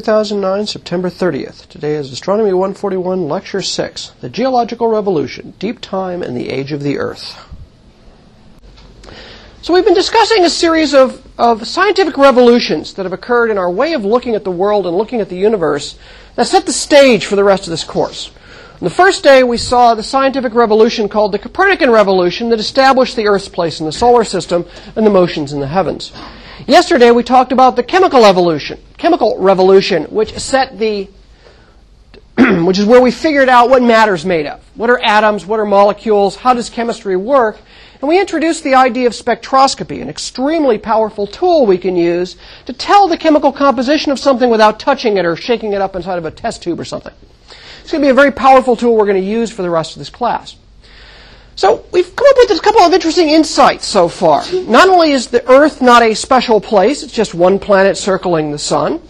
2009, September 30th. Today is Astronomy 141, Lecture 6, The Geological Revolution, Deep Time and the Age of the Earth. So we've been discussing a series of scientific revolutions that have occurred in our way of looking at the world and looking at the universe that set the stage for the rest of this course. On the first day, we saw the scientific revolution called the Copernican Revolution that established the Earth's place in the solar system and the motions in the heavens. Yesterday, we talked about the chemical revolution, which set the, which is where we figured out what matter's made of. What are atoms? What are molecules? How does chemistry work? And we introduced the idea of spectroscopy, an extremely powerful tool we can use to tell the chemical composition of something without touching it or shaking it up inside of a test tube or something. It's going to be a very powerful tool we're going to use for the rest of this class. So we've come up with a couple of interesting insights so far. Not only is the Earth not a special place, it's just one planet circling the sun.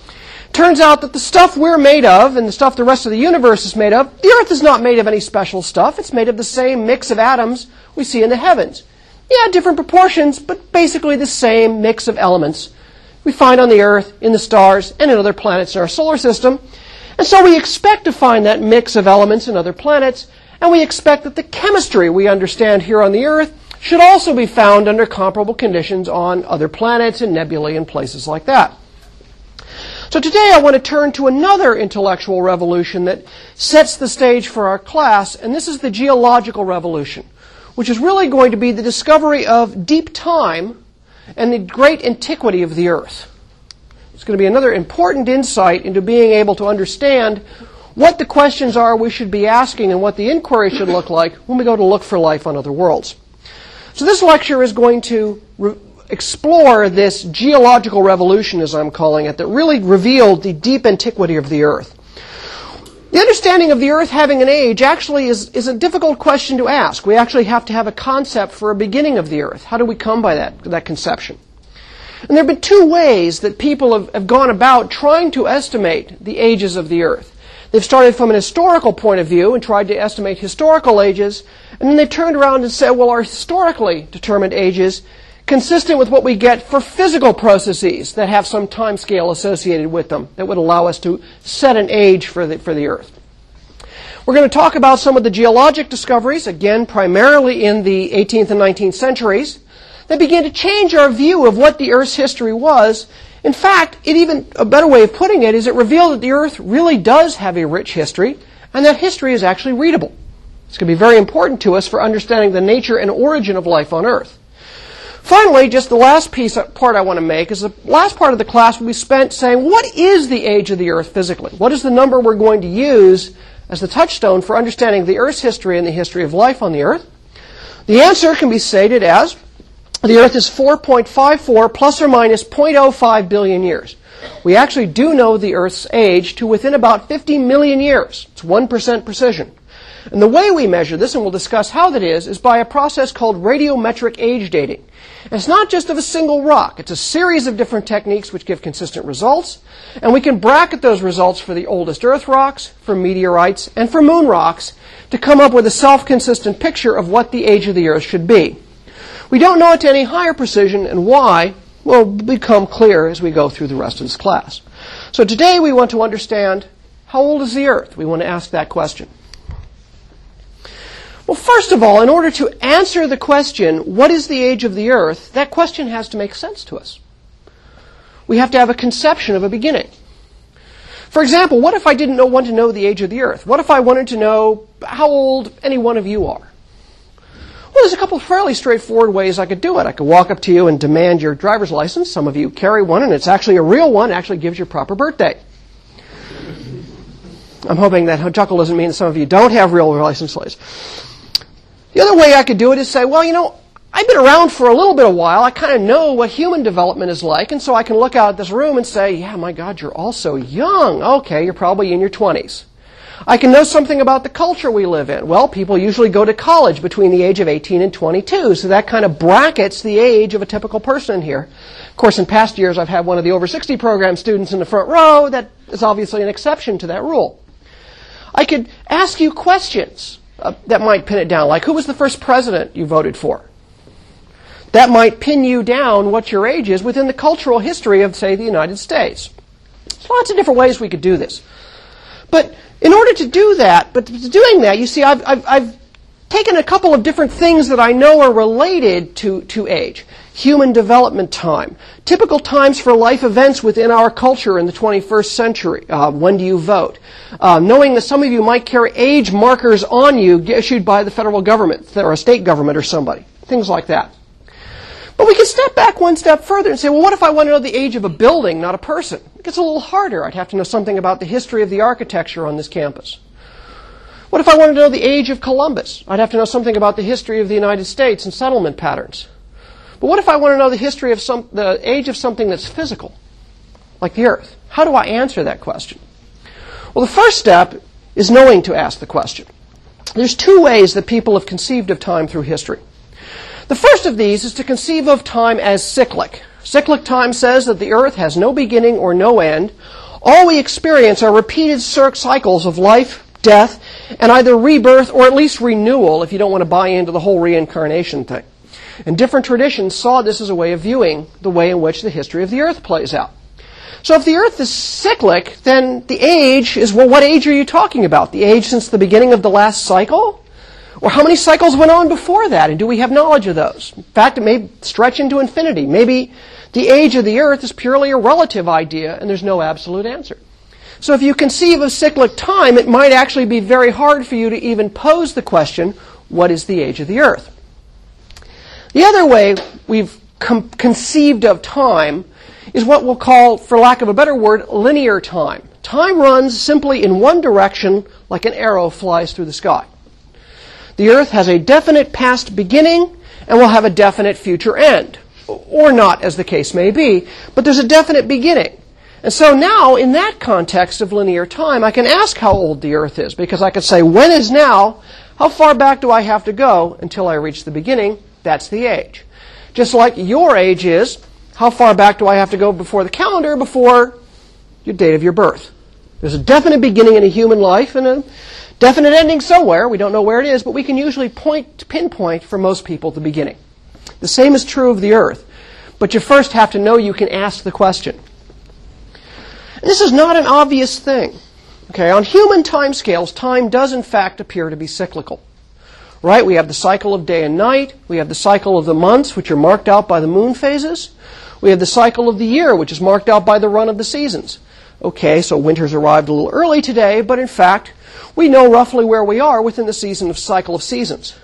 Turns out that the stuff we're made of and the stuff the rest of the universe is made of, the Earth is not made of any special stuff. It's made of the same mix of atoms we see in the heavens. Yeah, different proportions, but basically the same mix of elements we find on the Earth, in the stars, and in other planets in our solar system. And so we expect to find that mix of elements in other planets, and we expect that the chemistry we understand here on the Earth should also be found under comparable conditions on other planets and nebulae and places like that. So today I want to turn to another intellectual revolution that sets the stage for our class, and this is the geological revolution, which is really going to be the discovery of deep time and the great antiquity of the Earth. It's going to be another important insight into being able to understand what the questions are we should be asking and what the inquiry should look like when we go to look for life on other worlds. So this lecture is going to explore this geological revolution, as I'm calling it, that really revealed the deep antiquity of the Earth. The understanding of the Earth having an age actually is a difficult question to ask. We actually have to have a concept for a beginning of the Earth. How do we come by that conception? And there have been two ways that people have gone about trying to estimate the ages of the Earth. They've started from an historical point of view and tried to estimate historical ages, and then they turned around and said, well, are historically determined ages consistent with what we get for physical processes that have some time scale associated with them that would allow us to set an age for the Earth? We're going to talk about some of the geologic discoveries, again, primarily in the 18th and 19th centuries, that began to change our view of what the Earth's history was. In fact, a better way of putting it is it revealed that the Earth really does have a rich history, and that history is actually readable. It's going to be very important to us for understanding the nature and origin of life on Earth. Finally, just the last part I want to make is the last part of the class will be spent saying, what is the age of the Earth physically? What is the number we're going to use as the touchstone for understanding the Earth's history and the history of life on the Earth? The answer can be stated as, the Earth is 4.54 plus or minus 0.05 billion years. We actually do know the Earth's age to within about 50 million years. It's 1% precision. And the way we measure this, and we'll discuss how that is by a process called radiometric age dating. And it's not just of a single rock. It's a series of different techniques which give consistent results. And we can bracket those results for the oldest Earth rocks, for meteorites, and for moon rocks to come up with a self-consistent picture of what the age of the Earth should be. We don't know it to any higher precision, and why will become clear as we go through the rest of this class. So today we want to understand, how old is the Earth? We want to ask that question. Well, first of all, in order to answer the question, what is the age of the Earth, that question has to make sense to us. We have to have a conception of a beginning. For example, what if I didn't want to know the age of the Earth? What if I wanted to know how old any one of you are? Well, there's a couple of fairly straightforward ways I could do it. I could walk up to you and demand your driver's license. Some of you carry one, and it's actually a real one. It actually gives your proper birthday. I'm hoping that chuckle doesn't mean that some of you don't have real license plates. The other way I could do it is say, well, you know, I've been around for a little bit of while. I kind of know what human development is like, and so I can look out at this room and say, yeah, my God, you're all so young. Okay, you're probably in your 20s. I can know something about the culture we live in. Well, people usually go to college between the age of 18 and 22, so that kind of brackets the age of a typical person here. Of course, in past years, I've had one of the over 60 program students in the front row. That is obviously an exception to that rule. I could ask you questions that might pin it down, like who was the first president you voted for? That might pin you down what your age is within the cultural history of, say, the United States. There's lots of different ways we could do this. But in order to do that, you see, I've taken a couple of different things that I know are related to age. Human development time, typical times for life events within our culture in the 21st century. When do you vote? Knowing that some of you might carry age markers on you issued by the federal government or a state government or somebody, things like that. But we can step back one step further and say, well, what if I want to know the age of a building, not a person? It gets a little harder. I'd have to know something about the history of the architecture on this campus. What if I wanted to know the age of Columbus? I'd have to know something about the history of the United States and settlement patterns. But what if I want to know the history of the age of something that's physical, like the Earth? How do I answer that question? Well, the first step is knowing to ask the question. There's two ways that people have conceived of time through history. The first of these is to conceive of time as cyclic. Cyclic time says that the Earth has no beginning or no end. All we experience are repeated cycles of life, death, and either rebirth or at least renewal, if you don't want to buy into the whole reincarnation thing. And different traditions saw this as a way of viewing the way in which the history of the Earth plays out. So if the Earth is cyclic, then the age is, well, what age are you talking about? The age since the beginning of the last cycle? Or how many cycles went on before that, and do we have knowledge of those? In fact, it may stretch into infinity. Maybe the age of the Earth is purely a relative idea, and there's no absolute answer. So if you conceive of cyclic time, it might actually be very hard for you to even pose the question, what is the age of the Earth? The other way we've conceived of time is what we'll call, for lack of a better word, linear time. Time runs simply in one direction like an arrow flies through the sky. The Earth has a definite past beginning and will have a definite future end, or not, as the case may be, but there's a definite beginning. And so now, in that context of linear time, I can ask how old the Earth is, because I could say, when is now? How far back do I have to go until I reach the beginning? That's the age. Just like your age is, how far back do I have to go before the calendar before your date of your birth? There's a definite beginning in a human life and a definite ending somewhere. We don't know where it is, but we can usually pinpoint for most people the beginning. The same is true of the Earth, but you first have to know you can ask the question. And this is not an obvious thing. Okay, on human timescales, time does in fact appear to be cyclical. Right? We have the cycle of day and night. We have the cycle of the months, which are marked out by the moon phases. We have the cycle of the year, which is marked out by the run of the seasons. Okay, so winter's arrived a little early today, but in fact, we know roughly where we are within the cycle of seasons.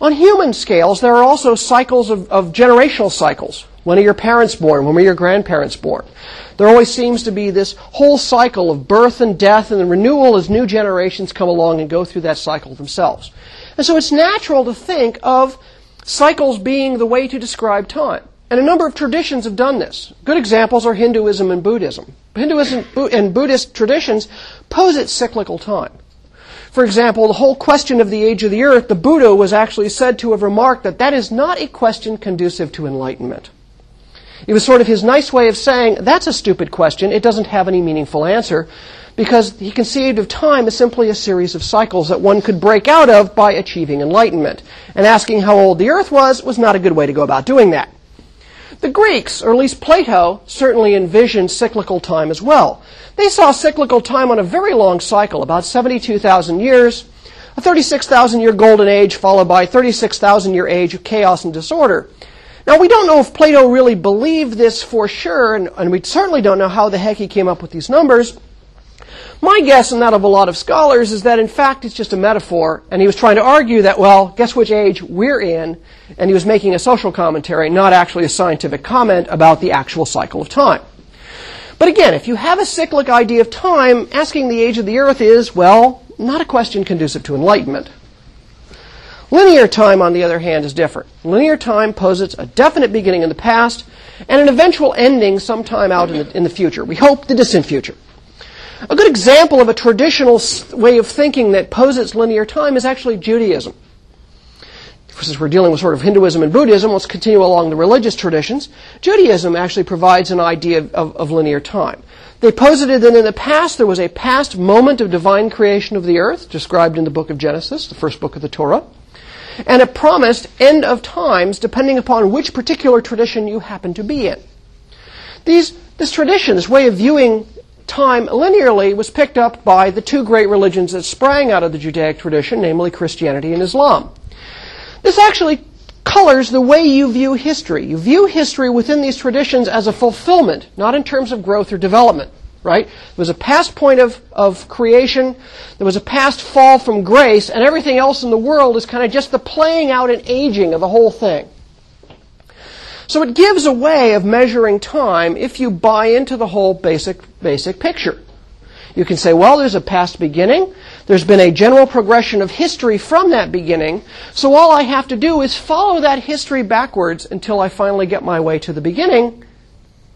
On human scales, there are also cycles of generational cycles. When are your parents born? When were your grandparents born? There always seems to be this whole cycle of birth and death and the renewal as new generations come along and go through that cycle themselves. And so it's natural to think of cycles being the way to describe time. And a number of traditions have done this. Good examples are Hinduism and Buddhism. Hinduism and Buddhist traditions pose its cyclical time. For example, the whole question of the age of the Earth, the Buddha was actually said to have remarked that that is not a question conducive to enlightenment. It was sort of his nice way of saying, that's a stupid question, it doesn't have any meaningful answer, because he conceived of time as simply a series of cycles that one could break out of by achieving enlightenment. And asking how old the Earth was not a good way to go about doing that. The Greeks, or at least Plato, certainly envisioned cyclical time as well. They saw cyclical time on a very long cycle, about 72,000 years, a 36,000-year golden age followed by a 36,000-year age of chaos and disorder. Now, we don't know if Plato really believed this for sure, and we certainly don't know how the heck he came up with these numbers. My guess, and that of a lot of scholars, is that in fact it's just a metaphor, and he was trying to argue that, well, guess which age we're in, and he was making a social commentary, not actually a scientific comment about the actual cycle of time. But again, if you have a cyclic idea of time, asking the age of the Earth is, well, not a question conducive to enlightenment. Linear time, on the other hand, is different. Linear time poses a definite beginning in the past and an eventual ending sometime out in the future. We hope the distant future. A good example of a traditional way of thinking that poses linear time is actually Judaism. Since we're dealing with sort of Hinduism and Buddhism, let's continue along the religious traditions. Judaism actually provides an idea of linear time. They posited that in the past there was a past moment of divine creation of the earth, described in the book of Genesis, the first book of the Torah, and a promised end of times depending upon which particular tradition you happen to be in. This tradition, this way of viewing time linearly was picked up by the two great religions that sprang out of the Judaic tradition, namely Christianity and Islam. This actually colors the way you view history. You view history within these traditions as a fulfillment, not in terms of growth or development, right? There was a past point of creation, there was a past fall from grace, and everything else in the world is kind of just the playing out and aging of the whole thing. So it gives a way of measuring time if you buy into the whole basic picture. You can say, well, there's a past beginning, there's been a general progression of history from that beginning, so all I have to do is follow that history backwards until I finally get my way to the beginning,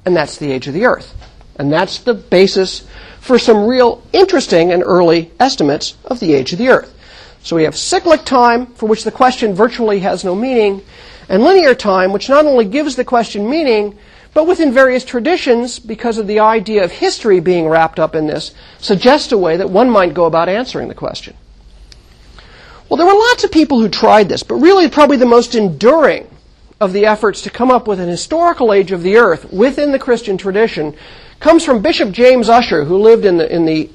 and that's the age of the earth. And that's the basis for some real interesting and early estimates of the age of the earth. So we have cyclic time, for which the question virtually has no meaning, and linear time, which not only gives the question meaning, but within various traditions, because of the idea of history being wrapped up in this, suggests a way that one might go about answering the question. Well, there were lots of people who tried this, but really probably the most enduring of the efforts to come up with an historical age of the earth within the Christian tradition comes from Bishop James Usher, who lived in the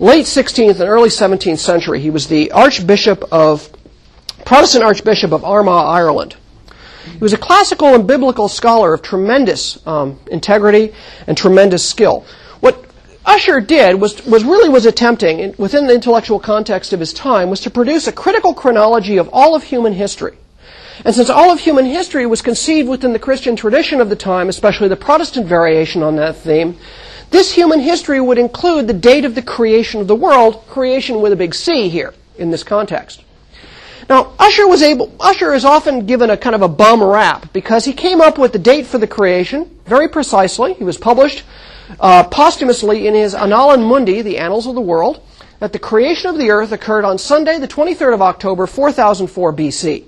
late 16th and early 17th century. He was the Protestant Archbishop of Armagh, Ireland. He was a classical and biblical scholar of tremendous integrity and tremendous skill. What Usher did was attempting, within the intellectual context of his time, was to produce a critical chronology of all of human history. And since all of human history was conceived within the Christian tradition of the time, especially the Protestant variation on that theme, this human history would include the date of the creation of the world, creation with a big C here in this context. Now, Usher is often given a kind of a bum rap because he came up with the date for the creation very precisely. He was published posthumously in his Annales Mundi, the Annals of the World, that the creation of the earth occurred on Sunday, the 23rd of October, 4004 BC.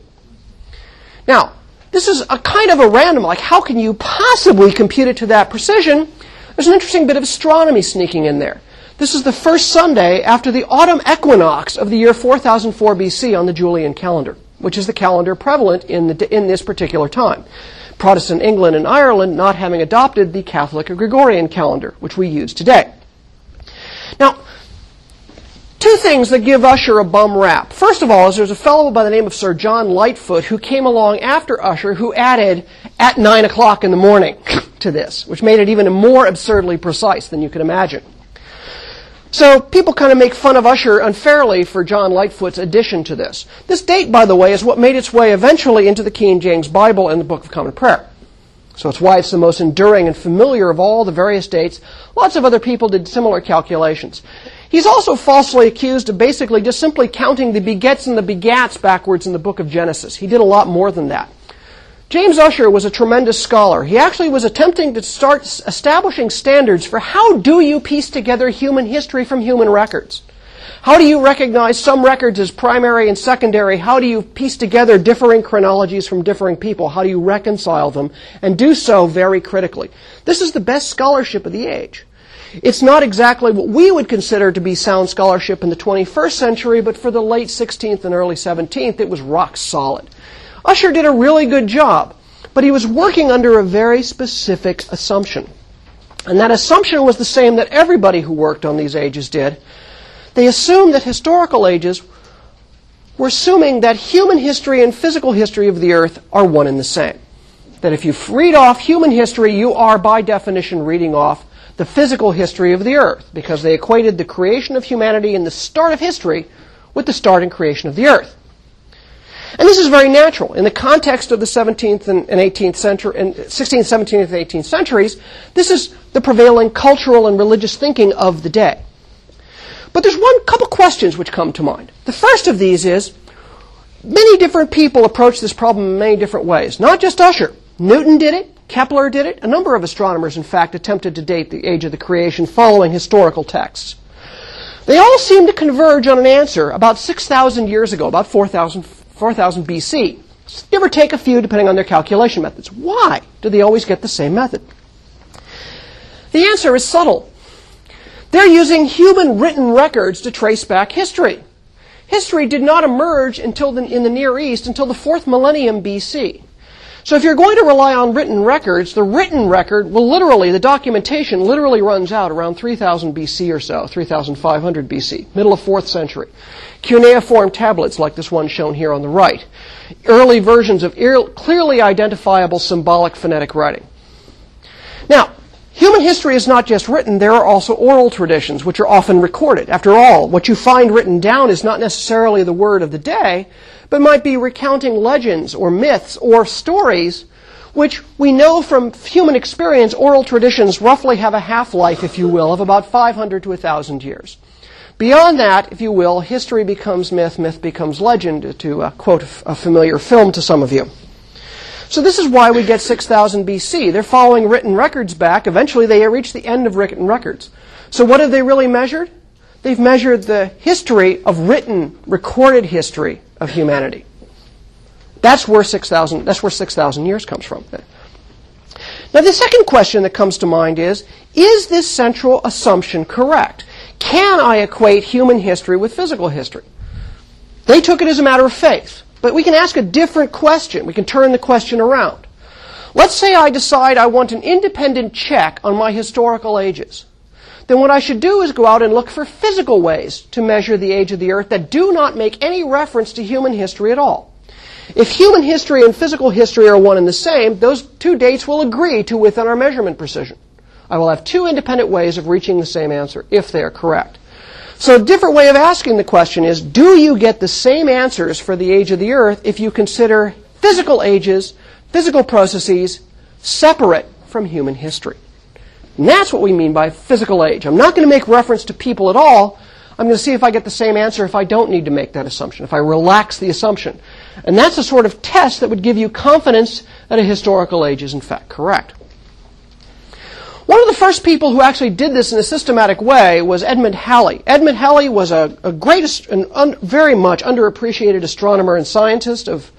Now, this is a kind of a random, like how can you possibly compute it to that precision? There's an interesting bit of astronomy sneaking in there. This is the first Sunday after the autumn equinox of the year 4004 BC on the Julian calendar, which is the calendar prevalent in this particular time. Protestant England and Ireland not having adopted the Catholic or Gregorian calendar, which we use today. Now, two things that give Usher a bum rap. First of all, is there's a fellow by the name of Sir John Lightfoot who came along after Usher who added at 9 o'clock in the morning to this, which made it even more absurdly precise than you could imagine. So people kind of make fun of Usher unfairly for John Lightfoot's addition to this. This date, by the way, is what made its way eventually into the King James Bible and the Book of Common Prayer. So it's why it's the most enduring and familiar of all the various dates. Lots of other people did similar calculations. He's also falsely accused of basically just simply counting the begets and the begats backwards in the Book of Genesis. He did a lot more than that. James Usher was a tremendous scholar. He actually was attempting to start establishing standards for how do you piece together human history from human records? How do you recognize some records as primary and secondary? How do you piece together differing chronologies from differing people? How do you reconcile them and do so very critically? This is the best scholarship of the age. It's not exactly what we would consider to be sound scholarship in the 21st century, but for the late 16th and early 17th, it was rock solid. Usher did a really good job, but he was working under a very specific assumption. And that assumption was the same that everybody who worked on these ages did. They assumed that historical ages were assuming that human history and physical history of the earth are one and the same. That if you read off human history, you are by definition reading off the physical history of the earth, because they equated the creation of humanity and the start of history with the start and creation of the earth. And this is very natural. In the context of the 17th and 18th century, and 16th, 17th, and 18th centuries, this is the prevailing cultural and religious thinking of the day. But there's one couple questions which come to mind. The first of these is, many different people approach this problem in many different ways. Not just Usher. Newton did it. Kepler did it. A number of astronomers, in fact, attempted to date the age of the creation following historical texts. They all seem to converge on an answer about 6,000 years ago, about 4000 BC, give or take a few depending on their calculation methods. Why do they always get the same method? The answer is subtle. They're using human written records to trace back history. History did not emerge until in the Near East until the 4th millennium BC. So if you're going to rely on written records, the written record will literally, the documentation literally runs out around 3000 BC or so, 3500 BC, middle of 4th century. Cuneiform tablets like this one shown here on the right. Early versions of clearly identifiable symbolic phonetic writing. Now, human history is not just written, there are also oral traditions, which are often recorded. After all, what you find written down is not necessarily the word of the day, but might be recounting legends or myths or stories, which we know from human experience, oral traditions roughly have a half-life, if you will, of about 500 to 1,000 years. Beyond that, if you will, history becomes myth, myth becomes legend, to quote a familiar film to some of you. So this is why we get 6000 BC. They're following written records back. Eventually they reach the end of written records. So what have they really measured? They've measured the history of written, recorded history of humanity. That's where 6,000 years comes from. Now the second question that comes to mind is this central assumption correct? Can I equate human history with physical history? They took it as a matter of faith. But we can ask a different question. We can turn the question around. Let's say I decide I want an independent check on my historical ages. Then what I should do is go out and look for physical ways to measure the age of the Earth that do not make any reference to human history at all. If human history and physical history are one and the same, those two dates will agree to within our measurement precision. I will have two independent ways of reaching the same answer, if they are correct. So a different way of asking the question is, do you get the same answers for the age of the Earth if you consider physical ages, physical processes, separate from human history? And that's what we mean by physical age. I'm not going to make reference to people at all. I'm going to see if I get the same answer if I don't need to make that assumption, if I relax the assumption. And that's the sort of test that would give you confidence that a historical age is in fact correct. One of the first people who actually did this in a systematic way was Edmund Halley. Edmund Halley was a very much underappreciated astronomer and scientist of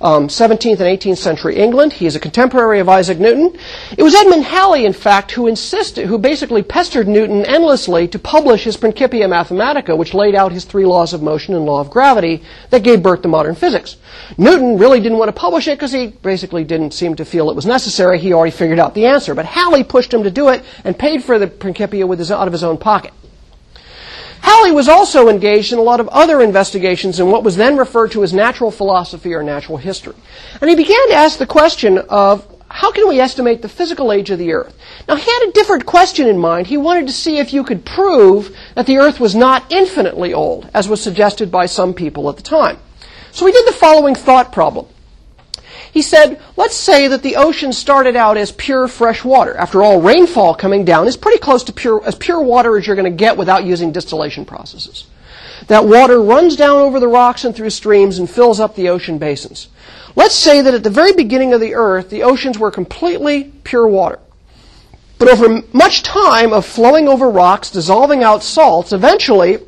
17th and 18th century England. He is a contemporary of Isaac Newton. It was Edmund Halley, in fact, who basically pestered Newton endlessly to publish his Principia Mathematica, which laid out his three laws of motion and law of gravity that gave birth to modern physics. Newton really didn't want to publish it because he basically didn't seem to feel it was necessary. He already figured out the answer. But Halley pushed him to do it and paid for the Principia out of his own pocket. Halley was also engaged in a lot of other investigations in what was then referred to as natural philosophy or natural history. And he began to ask the question of, how can we estimate the physical age of the Earth? Now, he had a different question in mind. He wanted to see if you could prove that the Earth was not infinitely old, as was suggested by some people at the time. So he did the following thought problem. He said, let's say that the ocean started out as pure fresh water. After all, rainfall coming down is pretty close to as pure water as you're going to get without using distillation processes. That water runs down over the rocks and through streams and fills up the ocean basins. Let's say that at the very beginning of the Earth, the oceans were completely pure water. But over much time of flowing over rocks, dissolving out salts, eventually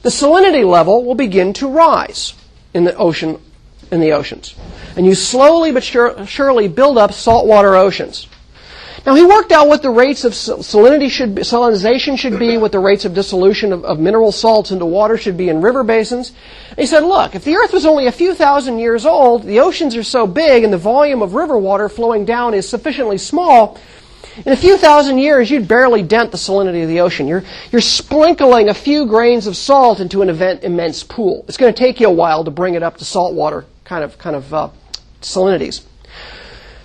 the salinity level will begin to rise in the oceans. And you slowly but surely build up saltwater oceans. Now, he worked out what the rates of salinization should be, what the rates of dissolution of mineral salts into water should be in river basins. And he said, look, if the Earth was only a few thousand years old, the oceans are so big and the volume of river water flowing down is sufficiently small, in a few thousand years, you'd barely dent the salinity of the ocean. You're sprinkling a few grains of salt into an immense pool. It's going to take you a while to bring it up to saltwater kind of salinities.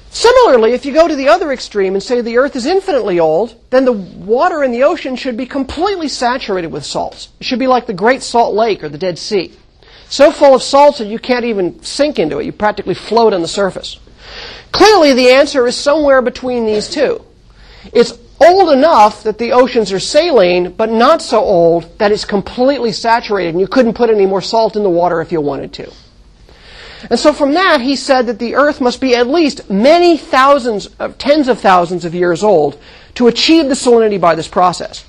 Similarly, if you go to the other extreme and say the Earth is infinitely old, then the water in the ocean should be completely saturated with salts. It should be like the Great Salt Lake or the Dead Sea, so full of salts that you can't even sink into it. You practically float on the surface. Clearly, the answer is somewhere between these two. It's old enough that the oceans are saline, but not so old that it's completely saturated and you couldn't put any more salt in the water if you wanted to. And so from that, he said that the Earth must be at least many thousands, tens of thousands of years old to achieve the salinity by this process.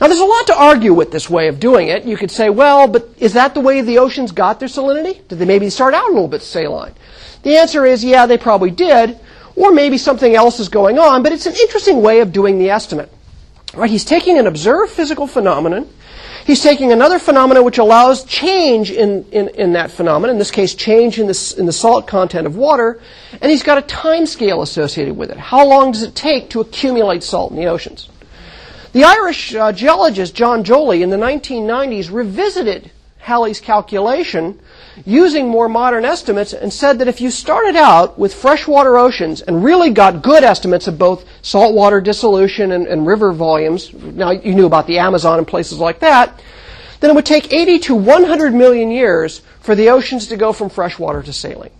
Now, there's a lot to argue with this way of doing it. You could say, well, but is that the way the oceans got their salinity? Did they maybe start out a little bit saline? The answer is, yeah, they probably did, or maybe something else is going on, but it's an interesting way of doing the estimate. Right? He's taking an observed physical phenomenon. He's taking another phenomenon which allows change in that phenomenon, in this case change in the salt content of water, and he's got a time scale associated with it. How long does it take to accumulate salt in the oceans? The Irish geologist John Joly in the 1990s revisited Halley's calculation using more modern estimates and said that if you started out with freshwater oceans and really got good estimates of both saltwater dissolution and river volumes, now you knew about the Amazon and places like that, then it would take 80 to 100 million years for the oceans to go from freshwater to saline.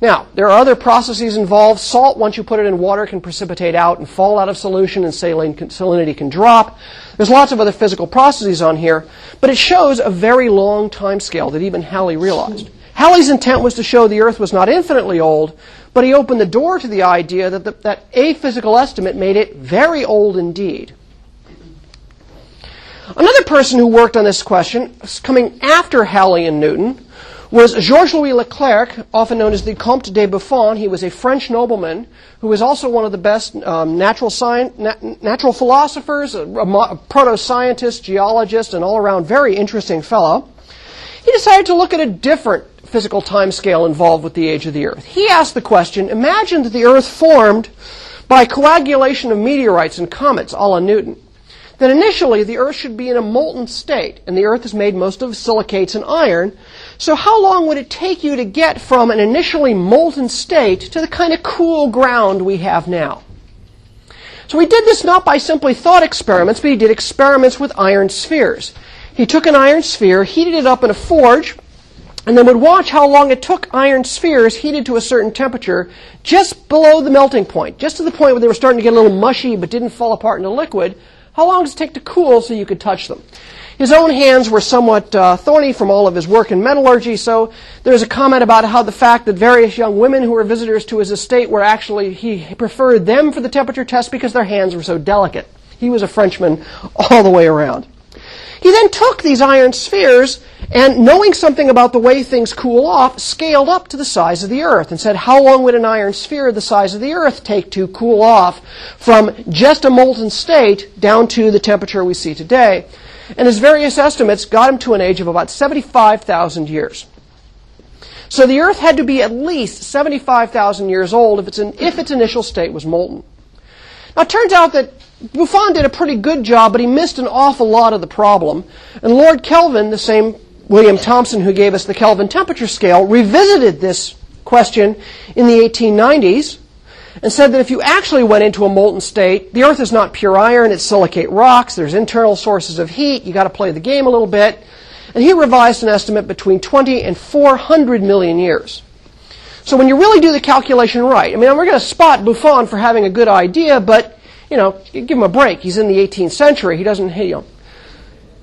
Now, there are other processes involved. Salt, once you put it in water, can precipitate out and fall out of solution, and salinity can drop. There's lots of other physical processes on here, but it shows a very long time scale that even Halley realized. Halley's intent was to show the Earth was not infinitely old, but he opened the door to the idea that that a physical estimate made it very old indeed. Another person who worked on this question, coming after Halley and Newton, was Georges-Louis Leclerc, often known as the Comte de Buffon. He was a French nobleman who was also one of the best natural philosophers, a proto-scientist, geologist, and all-around very interesting fellow. He decided to look at a different physical time scale involved with the age of the Earth. He asked the question, imagine that the Earth formed by coagulation of meteorites and comets, a la Newton. Then initially, the Earth should be in a molten state, and the Earth is made most of silicates and iron. So how long would it take you to get from an initially molten state to the kind of cool ground we have now? So he did this not by simply thought experiments, but he did experiments with iron spheres. He took an iron sphere, heated it up in a forge, and then would watch how long it took iron spheres heated to a certain temperature just below the melting point, just to the point where they were starting to get a little mushy but didn't fall apart into liquid. How long does it take to cool so you could touch them? His own hands were somewhat thorny from all of his work in metallurgy, so there's a comment about how the fact that various young women who were visitors to his estate were actually, he preferred them for the temperature test because their hands were so delicate. He was a Frenchman all the way around. He then took these iron spheres and, knowing something about the way things cool off, scaled up to the size of the Earth and said, how long would an iron sphere the size of the Earth take to cool off from just a molten state down to the temperature we see today? And his various estimates got him to an age of about 75,000 years. So the Earth had to be at least 75,000 years old if its initial state was molten. Now, it turns out that Buffon did a pretty good job, but he missed an awful lot of the problem. And Lord Kelvin, the same William Thomson who gave us the Kelvin temperature scale, revisited this question in the 1890s and said that if you actually went into a molten state, the Earth is not pure iron, it's silicate rocks, there's internal sources of heat, you got to play the game a little bit. And he revised an estimate between 20 and 400 million years. So when you really do the calculation right, I mean, we're going to spot Buffon for having a good idea, but you know, give him a break. He's in the 18th century. He doesn't,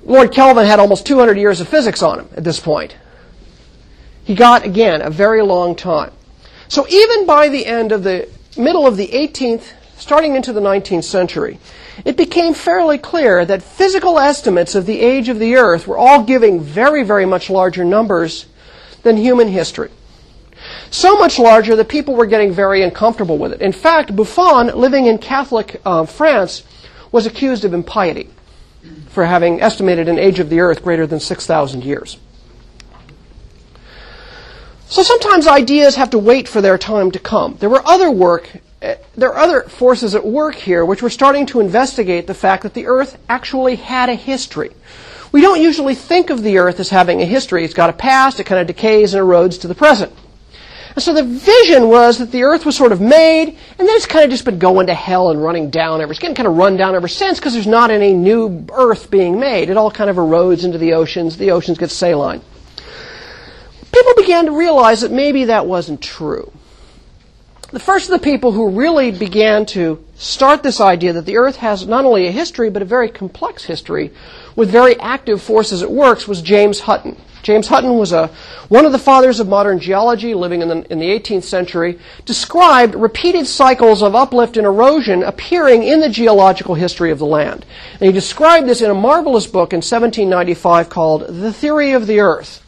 Lord Kelvin had almost 200 years of physics on him at this point. He got, again, a very long time. So even by the end of the middle of the 18th, starting into the 19th century, it became fairly clear that physical estimates of the age of the Earth were all giving very, very much larger numbers than human history. So much larger that people were getting very uncomfortable with it. In fact, Buffon, living in Catholic France, was accused of impiety for having estimated an age of the Earth greater than 6,000 years. So sometimes ideas have to wait for their time to come. There are other forces at work here which were starting to investigate the fact that the Earth actually had a history. We don't usually think of the Earth as having a history. It's got a past, it kind of decays and erodes to the present. And so the vision was that the Earth was sort of made, and then it's kind of just been going to hell and running down ever. It's getting kind of run down ever since because there's not any new Earth being made. It all kind of erodes into the oceans get saline. People began to realize that maybe that wasn't true. The first of the people who really began to start this idea that the Earth has not only a history, but a very complex history with very active forces at work was James Hutton. James Hutton was one of the fathers of modern geology, living in the 18th century, described repeated cycles of uplift and erosion appearing in the geological history of the land. And he described this in a marvelous book in 1795 called The Theory of the Earth.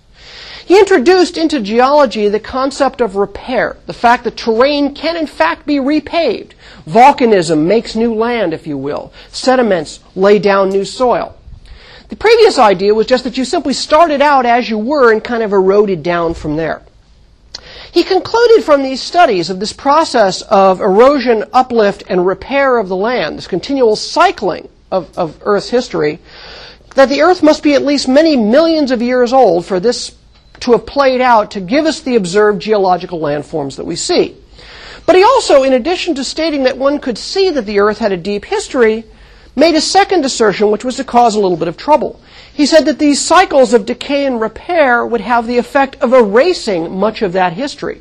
He introduced into geology the concept of repair, the fact that terrain can in fact be repaved. Volcanism makes new land, if you will. Sediments lay down new soil. The previous idea was just that you simply started out as you were and kind of eroded down from there. He concluded from these studies of this process of erosion, uplift, and repair of the land, this continual cycling of Earth's history, that the Earth must be at least many millions of years old for this to have played out to give us the observed geological landforms that we see. But he also, in addition to stating that one could see that the Earth had a deep history, made a second assertion which was to cause a little bit of trouble. He said that these cycles of decay and repair would have the effect of erasing much of that history,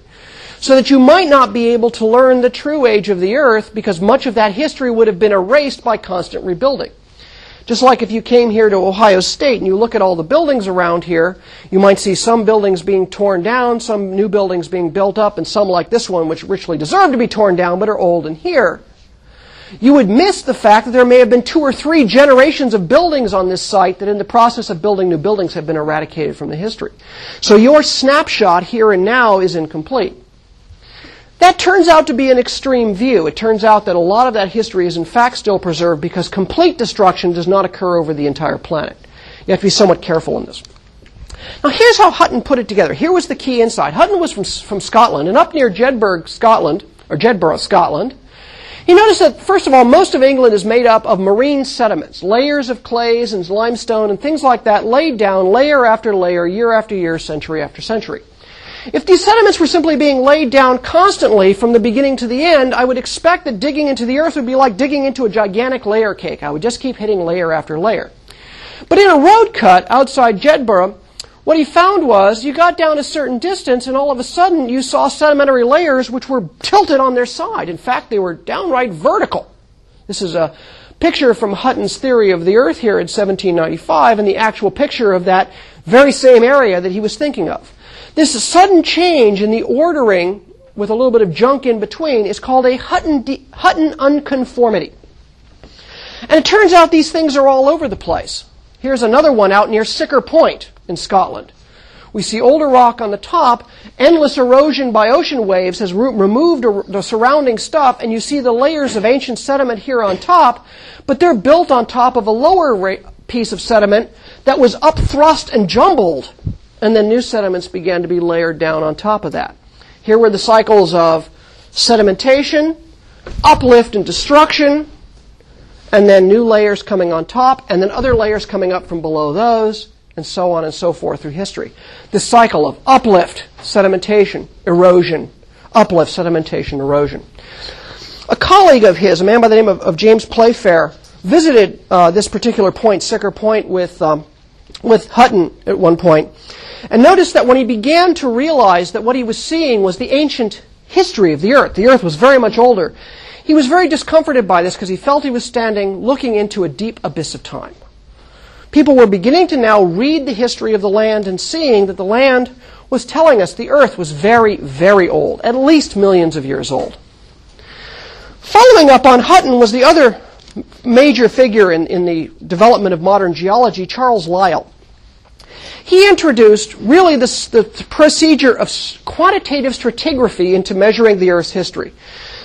so that you might not be able to learn the true age of the Earth because much of that history would have been erased by constant rebuilding. Just like if you came here to Ohio State and you look at all the buildings around here, you might see some buildings being torn down, some new buildings being built up, and some like this one, which richly deserve to be torn down but are old and here. You would miss the fact that there may have been 2 or 3 generations of buildings on this site that in the process of building new buildings have been eradicated from the history. So your snapshot here and now is incomplete. That turns out to be an extreme view. It turns out that a lot of that history is in fact still preserved because complete destruction does not occur over the entire planet. You have to be somewhat careful in this. Now here's how Hutton put it together. Here was the key insight. Hutton was from Scotland, and up near Jedburgh, Scotland, he noticed that, first of all, most of England is made up of marine sediments, layers of clays and limestone and things like that laid down layer after layer, year after year, century after century. If these sediments were simply being laid down constantly from the beginning to the end, I would expect that digging into the Earth would be like digging into a gigantic layer cake. I would just keep hitting layer after layer. But in a road cut outside Jedburgh, what he found was you got down a certain distance and all of a sudden you saw sedimentary layers which were tilted on their side. In fact, they were downright vertical. This is a picture from Hutton's Theory of the Earth here in 1795 and the actual picture of that very same area that he was thinking of. This sudden change in the ordering, with a little bit of junk in between, is called a Hutton unconformity. And it turns out these things are all over the place. Here's another one out near Sicker Point in Scotland. We see older rock on the top, endless erosion by ocean waves has removed the surrounding stuff, and you see the layers of ancient sediment here on top, but they're built on top of a lower piece of sediment that was upthrust and jumbled. And then new sediments began to be layered down on top of that. Here were the cycles of sedimentation, uplift and destruction, and then new layers coming on top, and then other layers coming up from below those, and so on and so forth through history. This cycle of uplift, sedimentation, erosion, uplift, sedimentation, erosion. A colleague of his, a man by the name of James Playfair, visited this particular point, Sicker Point, with Hutton at one point, and noticed that when he began to realize that what he was seeing was the ancient history of the Earth was very much older, he was very discomforted by this because he felt he was standing looking into a deep abyss of time. People were beginning to now read the history of the land and seeing that the land was telling us the Earth was very, very old, at least millions of years old. Following up on Hutton was the other major figure in the development of modern geology, Charles Lyell. He introduced really the procedure of quantitative stratigraphy into measuring the Earth's history.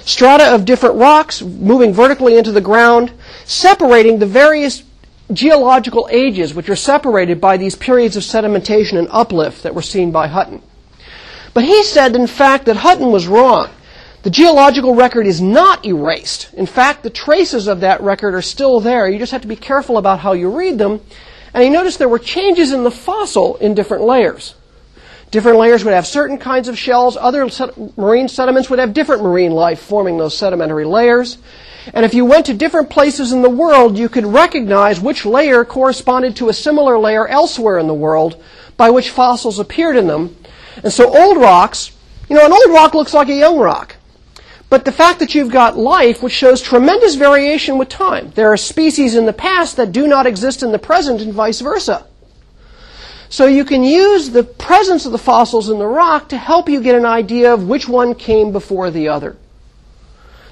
Strata of different rocks moving vertically into the ground, separating the various geological ages which are separated by these periods of sedimentation and uplift that were seen by Hutton. But he said, in fact, that Hutton was wrong. The geological record is not erased. In fact, the traces of that record are still there. You just have to be careful about how you read them. And he noticed there were changes in the fossil in different layers. Different layers would have certain kinds of shells. Other marine sediments would have different marine life forming those sedimentary layers. And if you went to different places in the world, you could recognize which layer corresponded to a similar layer elsewhere in the world by which fossils appeared in them. And so old rocks, you know, an old rock looks like a young rock. But the fact that you've got life, which shows tremendous variation with time. There are species in the past that do not exist in the present and vice versa. So you can use the presence of the fossils in the rock to help you get an idea of which one came before the other.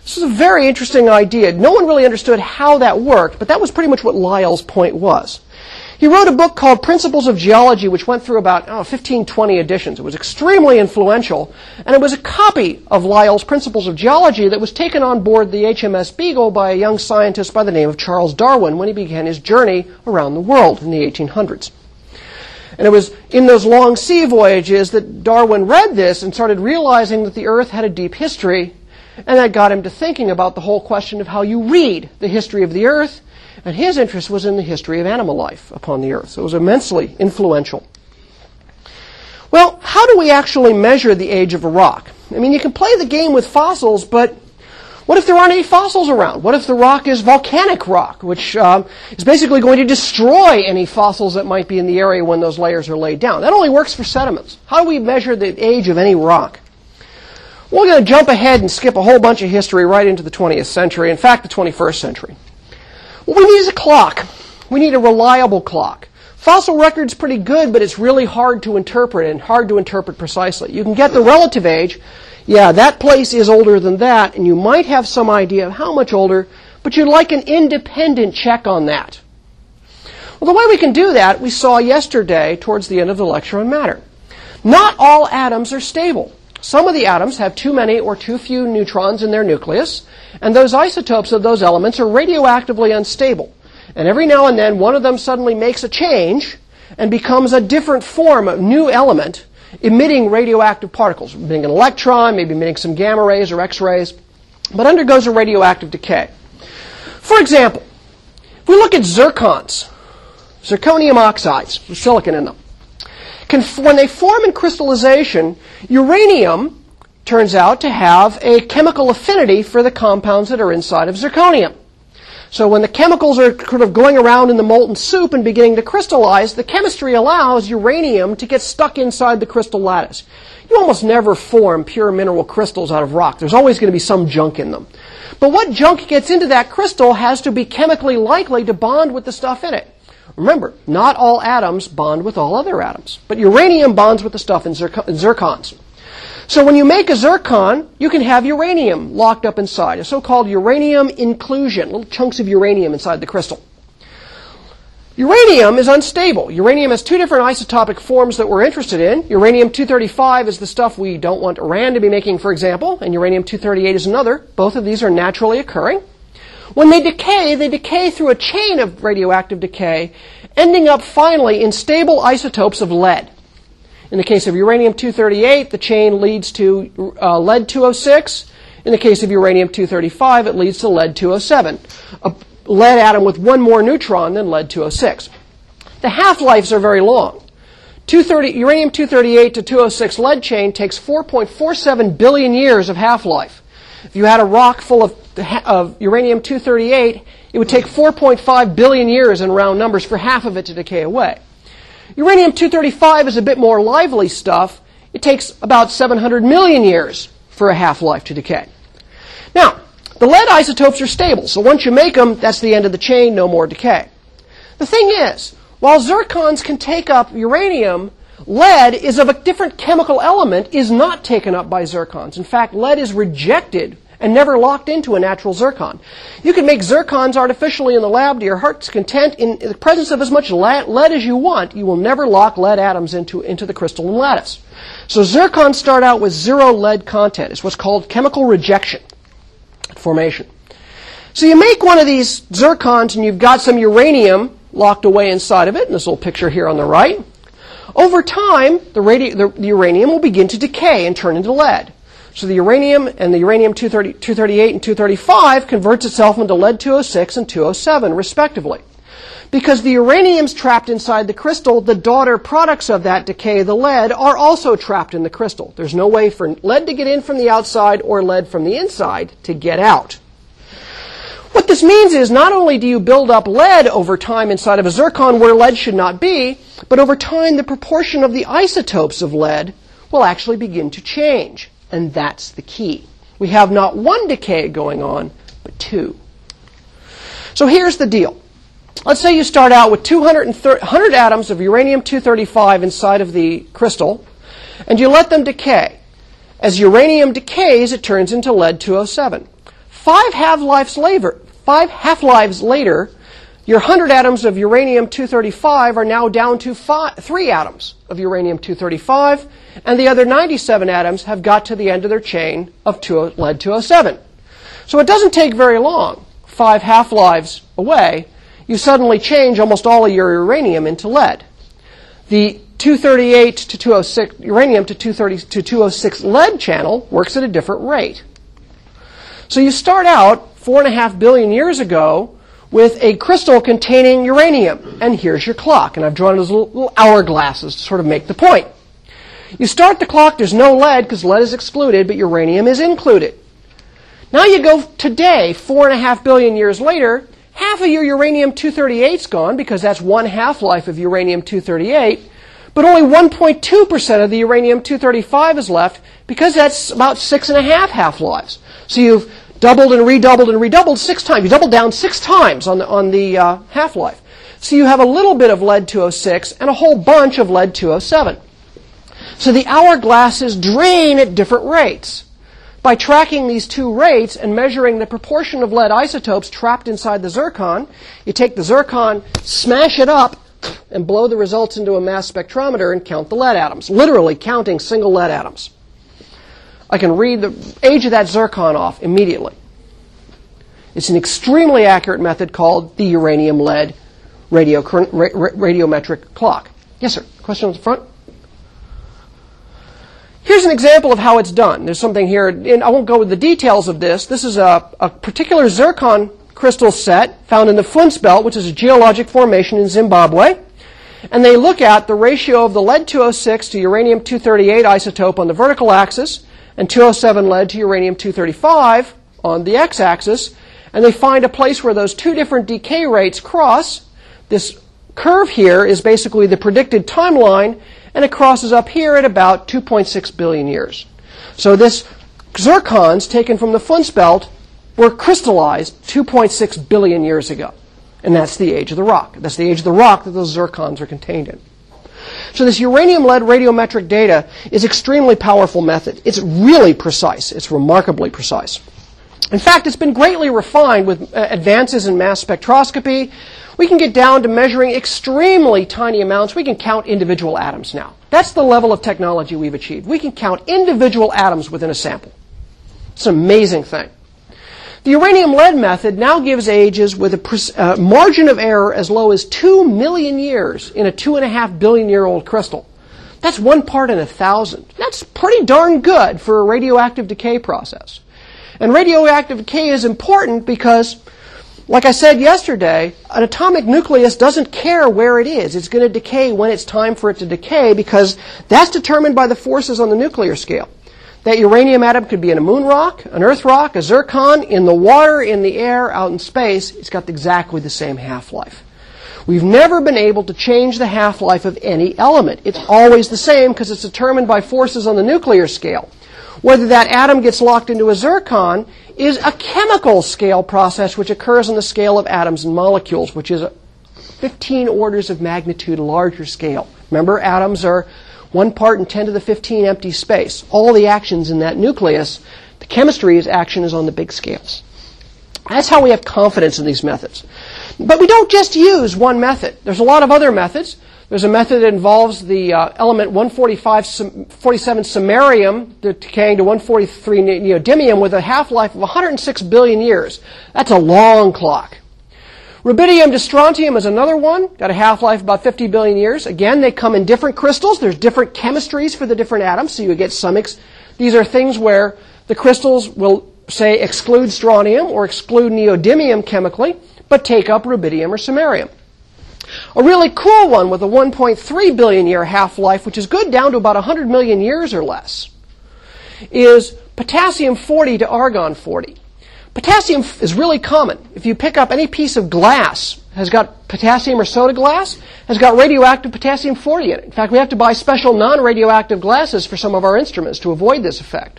This is a very interesting idea. No one really understood how that worked, but that was pretty much what Lyell's point was. He wrote a book called Principles of Geology, which went through about 15, 20 editions. It was extremely influential, and it was a copy of Lyell's Principles of Geology that was taken on board the HMS Beagle by a young scientist by the name of Charles Darwin when he began his journey around the world in the 1800s. And it was in those long sea voyages that Darwin read this and started realizing that the Earth had a deep history, and that got him to thinking about the whole question of how you read the history of the Earth, and his interest was in the history of animal life upon the Earth. So it was immensely influential. Well, how do we actually measure the age of a rock? I mean, you can play the game with fossils, but what if there aren't any fossils around? What if the rock is volcanic rock, which is basically going to destroy any fossils that might be in the area when those layers are laid down? That only works for sediments. How do we measure the age of any rock? We're going to jump ahead and skip a whole bunch of history right into the 20th century, in fact, the 21st century. What we need is a clock. We need a reliable clock. Fossil record's pretty good, but it's really hard to interpret and hard to interpret precisely. You can get the relative age. Yeah, that place is older than that, and you might have some idea of how much older, but you'd like an independent check on that. Well, the way we can do that, we saw yesterday towards the end of the lecture on matter. Not all atoms are stable. Some of the atoms have too many or too few neutrons in their nucleus, and those isotopes of those elements are radioactively unstable. And every now and then, one of them suddenly makes a change and becomes a different form of new element, emitting radioactive particles, emitting an electron, maybe emitting some gamma rays or X-rays, but undergoes a radioactive decay. For example, if we look at zircons, zirconium oxides with silicon in them, when they form in crystallization, uranium turns out to have a chemical affinity for the compounds that are inside of zirconium. So when the chemicals are sort of going around in the molten soup and beginning to crystallize, the chemistry allows uranium to get stuck inside the crystal lattice. You almost never form pure mineral crystals out of rock. There's always going to be some junk in them. But what junk gets into that crystal has to be chemically likely to bond with the stuff in it. Remember, not all atoms bond with all other atoms, but uranium bonds with the stuff in zircons. So when you make a zircon, you can have uranium locked up inside, a so-called uranium inclusion, little chunks of uranium inside the crystal. Uranium is unstable. Uranium has two different isotopic forms that we're interested in. Uranium-235 is the stuff we don't want Iran to be making, for example, and uranium-238 is another. Both of these are naturally occurring. When they decay through a chain of radioactive decay, ending up finally in stable isotopes of lead. In the case of uranium-238, the chain leads to lead-206. In the case of uranium-235, it leads to lead-207, a lead atom with one more neutron than lead-206. The half-lives are very long. Uranium-238 to 206 lead chain takes 4.47 billion years of half-life. If you had a rock full of uranium-238, it would take 4.5 billion years in round numbers for half of it to decay away. Uranium-235 is a bit more lively stuff. It takes about 700 million years for a half-life to decay. Now, the lead isotopes are stable, so once you make them, that's the end of the chain, no more decay. The thing is, while zircons can take up uranium, lead is of a different chemical element, is not taken up by zircons. In fact, lead is rejected and never locked into a natural zircon. You can make zircons artificially in the lab to your heart's content in the presence of as much lead as you want. You will never lock lead atoms into the crystalline lattice. So zircons start out with zero lead content. It's what's called chemical rejection formation. So you make one of these zircons and you've got some uranium locked away inside of it, in this little picture here on the right. Over time, the uranium will begin to decay and turn into lead. So the uranium and the uranium-238 and 235 converts itself into lead-206 and 207, respectively. Because the uranium's trapped inside the crystal, the daughter products of that decay, the lead, are also trapped in the crystal. There's no way for lead to get in from the outside or lead from the inside to get out. What this means is not only do you build up lead over time inside of a zircon where lead should not be, but over time the proportion of the isotopes of lead will actually begin to change. And that's the key. We have not one decay going on, but two. So here's the deal. Let's say you start out with 100 atoms of uranium-235 inside of the crystal, and you let them decay. As uranium decays, it turns into lead-207. Five half-lives later, Your 100 atoms of uranium-235 are now down to 3 atoms of uranium-235, and the other 97 atoms have got to the end of their chain of lead-207. So it doesn't take very long, 5 half-lives away, you suddenly change almost all of your uranium into lead. The 238 to 206 uranium to 230 to 206 lead channel works at a different rate. So you start out 4.5 billion years ago with a crystal containing uranium, and here's your clock. And I've drawn those little hourglasses to sort of make the point. You start the clock, there's no lead because lead is excluded, but uranium is included. Now you go today, 4.5 billion years later, half of your uranium-238's gone because that's one half-life of uranium-238, but only 1.2% of the uranium-235 is left because that's about 6.5 half-lives. So you've doubled and redoubled and redoubled 6 times. You doubled down 6 times on the half-life. So you have a little bit of lead-206 and a whole bunch of lead-207. So the hourglasses drain at different rates. By tracking these two rates and measuring the proportion of lead isotopes trapped inside the zircon, you take the zircon, smash it up, and blow the results into a mass spectrometer and count the lead atoms, literally counting single lead atoms. I can read the age of that zircon off immediately. It's an extremely accurate method called the uranium-lead radiometric clock. Yes, sir. Question on the front? Here's an example of how it's done. There's something here, and I won't go with the details of this. This is a particular zircon crystal set found in the Flint's Belt, which is a geologic formation in Zimbabwe. And they look at the ratio of the lead-206 to uranium-238 isotope on the vertical axis, and 207 lead to uranium-235 on the x-axis. And they find a place where those two different decay rates cross. This curve here is basically the predicted timeline, and it crosses up here at about 2.6 billion years. So this zircons taken from the Flint's Belt were crystallized 2.6 billion years ago. And that's the age of the rock. That's the age of the rock that those zircons are contained in. So this uranium-lead radiometric data is an extremely powerful method. It's really precise. It's remarkably precise. In fact, it's been greatly refined with advances in mass spectroscopy. We can get down to measuring extremely tiny amounts. We can count individual atoms now. That's the level of technology we've achieved. We can count individual atoms within a sample. It's an amazing thing. The uranium-lead method now gives ages with a margin of error as low as 2 million years in a 2.5 billion-year-old crystal. That's 1 part in 1,000. That's pretty darn good for a radioactive decay process. And radioactive decay is important because, like I said yesterday, an atomic nucleus doesn't care where it is. It's going to decay when it's time for it to decay because that's determined by the forces on the nuclear scale. That uranium atom could be in a moon rock, an earth rock, a zircon, in the water, in the air, out in space. It's got exactly the same half-life. We've never been able to change the half-life of any element. It's always the same because it's determined by forces on the nuclear scale. Whether that atom gets locked into a zircon is a chemical scale process which occurs on the scale of atoms and molecules, which is 15 orders of magnitude larger scale. Remember, atoms are 1 part in 10^15 empty space. All the actions in that nucleus, the chemistry's action is on the big scales. That's how we have confidence in these methods. But we don't just use one method. There's a lot of other methods. There's a method that involves the element 147 samarium decaying to 143 neodymium with a half-life of 106 billion years. That's a long clock. Rubidium to strontium is another one. Got a half-life about 50 billion years. Again, they come in different crystals. There's different chemistries for the different atoms, so you get some... These are things where the crystals will, say, exclude strontium or exclude neodymium chemically, but take up rubidium or samarium. A really cool one with a 1.3 billion year half-life, which is good down to about 100 million years or less, is potassium-40 to argon-40. Potassium is really common. If you pick up any piece of glass, has got potassium or soda glass, has got radioactive potassium-40 in it. In fact, we have to buy special non-radioactive glasses for some of our instruments to avoid this effect.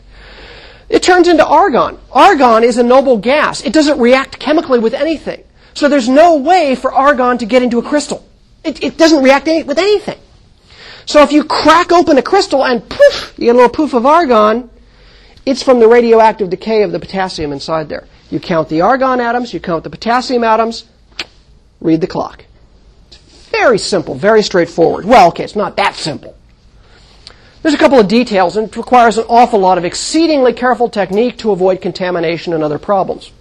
It turns into argon. Argon is a noble gas. It doesn't react chemically with anything. So there's no way for argon to get into a crystal. It doesn't react with anything. So if you crack open a crystal and poof, you get a little poof of argon, it's from the radioactive decay of the potassium inside there. You count the argon atoms, you count the potassium atoms, Read the clock. It's very simple, very straightforward. Well, okay, it's not that simple. There's a couple of details, and it requires an awful lot of exceedingly careful technique to avoid contamination and other problems.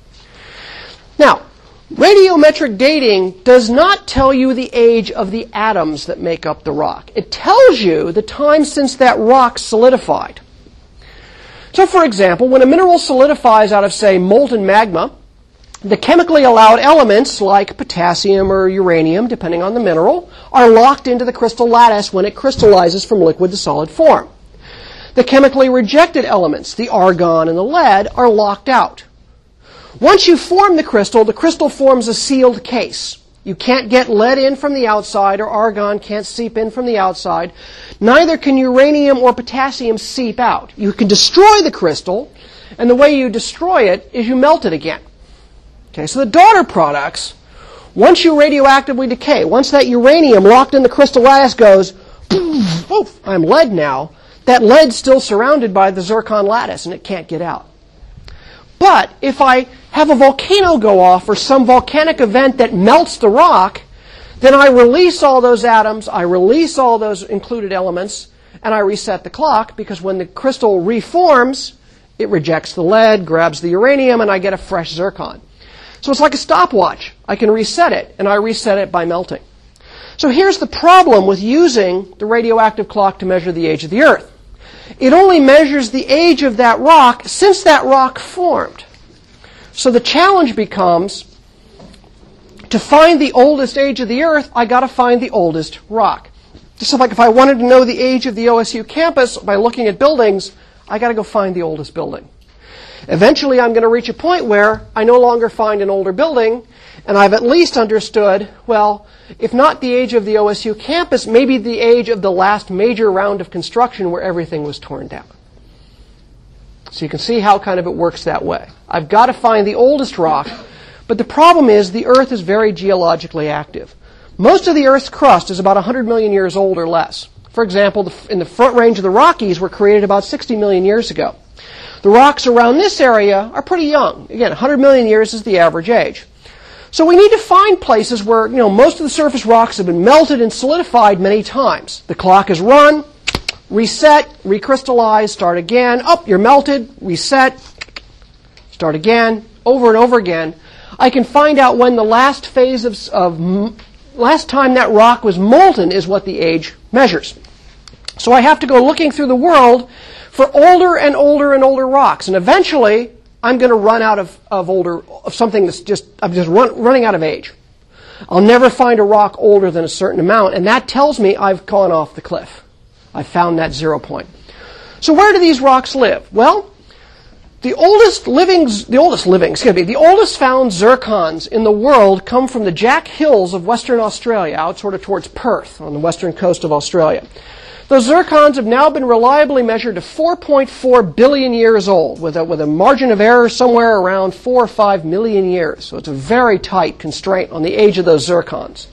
Now, radiometric dating does not tell you the age of the atoms that make up the rock. It tells you the time since that rock solidified. So, for example, when a mineral solidifies out of, say, molten magma, the chemically allowed elements, like potassium or uranium, depending on the mineral, are locked into the crystal lattice when it crystallizes from liquid to solid form. The chemically rejected elements, the argon and the lead, are locked out. Once you form the crystal forms a sealed case. You can't get lead in from the outside, or argon can't seep in from the outside. Neither can uranium or potassium seep out. You can destroy the crystal, and the way you destroy it is you melt it again. Okay, so the daughter products, once you radioactively decay, once that uranium locked in the crystal lattice goes, poof, poof, I'm lead now, that lead's still surrounded by the zircon lattice, and it can't get out. But if I have a volcano go off or some volcanic event that melts the rock, then I release all those atoms, I release all those included elements, and I reset the clock, because when the crystal reforms, it rejects the lead, grabs the uranium, and I get a fresh zircon. So it's like a stopwatch. I can reset it, and I reset it by melting. So here's the problem with using the radioactive clock to measure the age of the Earth. It only measures the age of that rock since that rock formed. So the challenge becomes, to find the oldest age of the Earth, I got to find the oldest rock. Just like if I wanted to know the age of the OSU campus by looking at buildings, I got to go find the oldest building. Eventually, I'm going to reach a point where I no longer find an older building, and I've at least understood, well, if not the age of the OSU campus, maybe the age of the last major round of construction where everything was torn down. So you can see how kind of it works that way. I've got to find the oldest rock, but the problem is the Earth is very geologically active. Most of the Earth's crust is about 100 million years old or less. For example, in the Front Range of the Rockies were created about 60 million years ago. The rocks around this area are pretty young. Again, 100 million years is the average age. So we need to find places where, most of the surface rocks have been melted and solidified many times. The clock is run, reset, recrystallize, start again. Up, you're melted, reset, start again, over and over again. I can find out when the last phase of last time that rock was molten is what the age measures. So I have to go looking through the world for older and older and older rocks, and eventually I'm going to run out of something that's running out of age. I'll never find a rock older than a certain amount, and that tells me I've gone off the cliff. I've found that 0 point. So where do these rocks live? Well, the oldest found zircons in the world come from the Jack Hills of Western Australia, out sort of towards Perth on the western coast of Australia. Those zircons have now been reliably measured to 4.4 billion years old, with a margin of error somewhere around 4 or 5 million years. So it's a very tight constraint on the age of those zircons.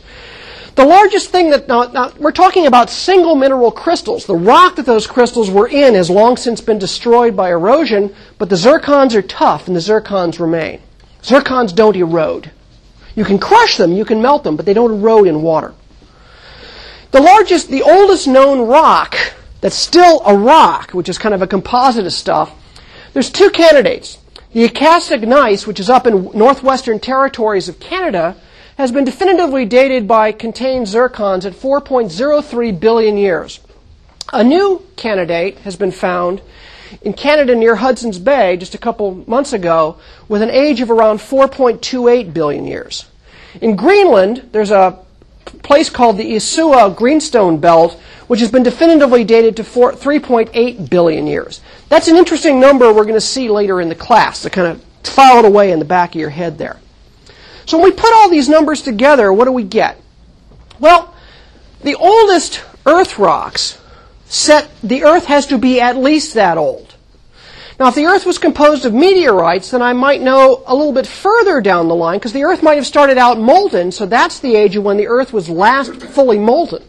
The largest thing that, now we're talking about single mineral crystals. The rock that those crystals were in has long since been destroyed by erosion, but the zircons are tough and the zircons remain. Zircons don't erode. You can crush them, you can melt them, but they don't erode in water. The oldest known rock that's still a rock, which is kind of a composite of stuff, there's two candidates. The Akastic gneiss, which is up in northwestern territories of Canada, has been definitively dated by contained zircons at 4.03 billion years. A new candidate has been found in Canada near Hudson's Bay just a couple months ago with an age of around 4.28 billion years. In Greenland, there's a place called the Isua Greenstone Belt, which has been definitively dated to 3.8 billion years. That's an interesting number we're going to see later in the class, to kind of file it away in the back of your head there. So when we put all these numbers together, what do we get? Well, the oldest Earth rocks set the Earth has to be at least that old. Now, if the Earth was composed of meteorites, then I might know a little bit further down the line, because the Earth might have started out molten, so that's the age of when the Earth was last fully molten.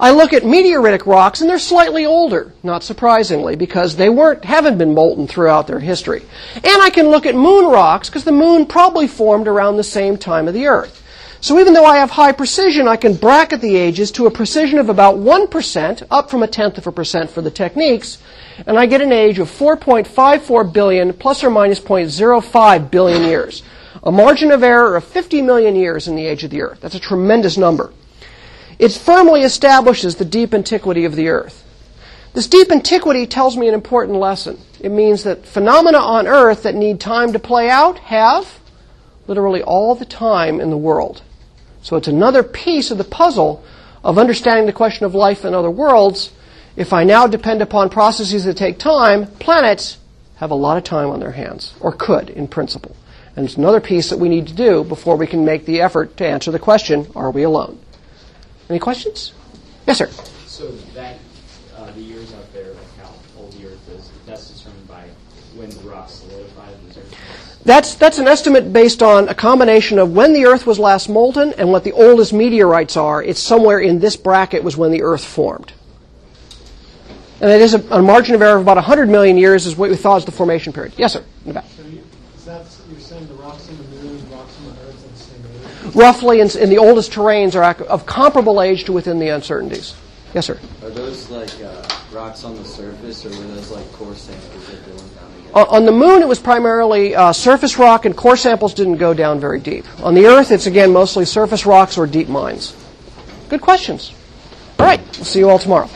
I look at meteoritic rocks, and they're slightly older, not surprisingly, because they haven't been molten throughout their history. And I can look at moon rocks, because the moon probably formed around the same time of the Earth. So even though I have high precision, I can bracket the ages to a precision of about 1%, up from 0.1% for the techniques, and I get an age of 4.54 billion plus or minus 0.05 billion years. A margin of error of 50 million years in the age of the Earth. That's a tremendous number. It firmly establishes the deep antiquity of the Earth. This deep antiquity tells me an important lesson. It means that phenomena on Earth that need time to play out have literally all the time in the world. So it's another piece of the puzzle of understanding the question of life in other worlds. If I now depend upon processes that take time, planets have a lot of time on their hands, or could in principle. And it's another piece that we need to do before we can make the effort to answer the question, are we alone? Any questions? Yes, sir. So that the years out there, like how old the Earth is, that's determined by when the rocks solidified. That's an estimate based on a combination of when the Earth was last molten and what the oldest meteorites are. It's somewhere in this bracket was when the Earth formed. And it is a margin of error of about 100 million years is what we thought is the formation period. Yes, sir. In the back. So you're saying the rocks in the moon, rocks in the Earth, roughly, in the oldest terrains are of comparable age to within the uncertainties. Yes, sir? Are those like rocks on the surface, or were those like core samples that go down again? On the moon, it was primarily surface rock, and core samples didn't go down very deep. On the Earth, it's again mostly surface rocks or deep mines. Good questions. All right, we'll see you all tomorrow.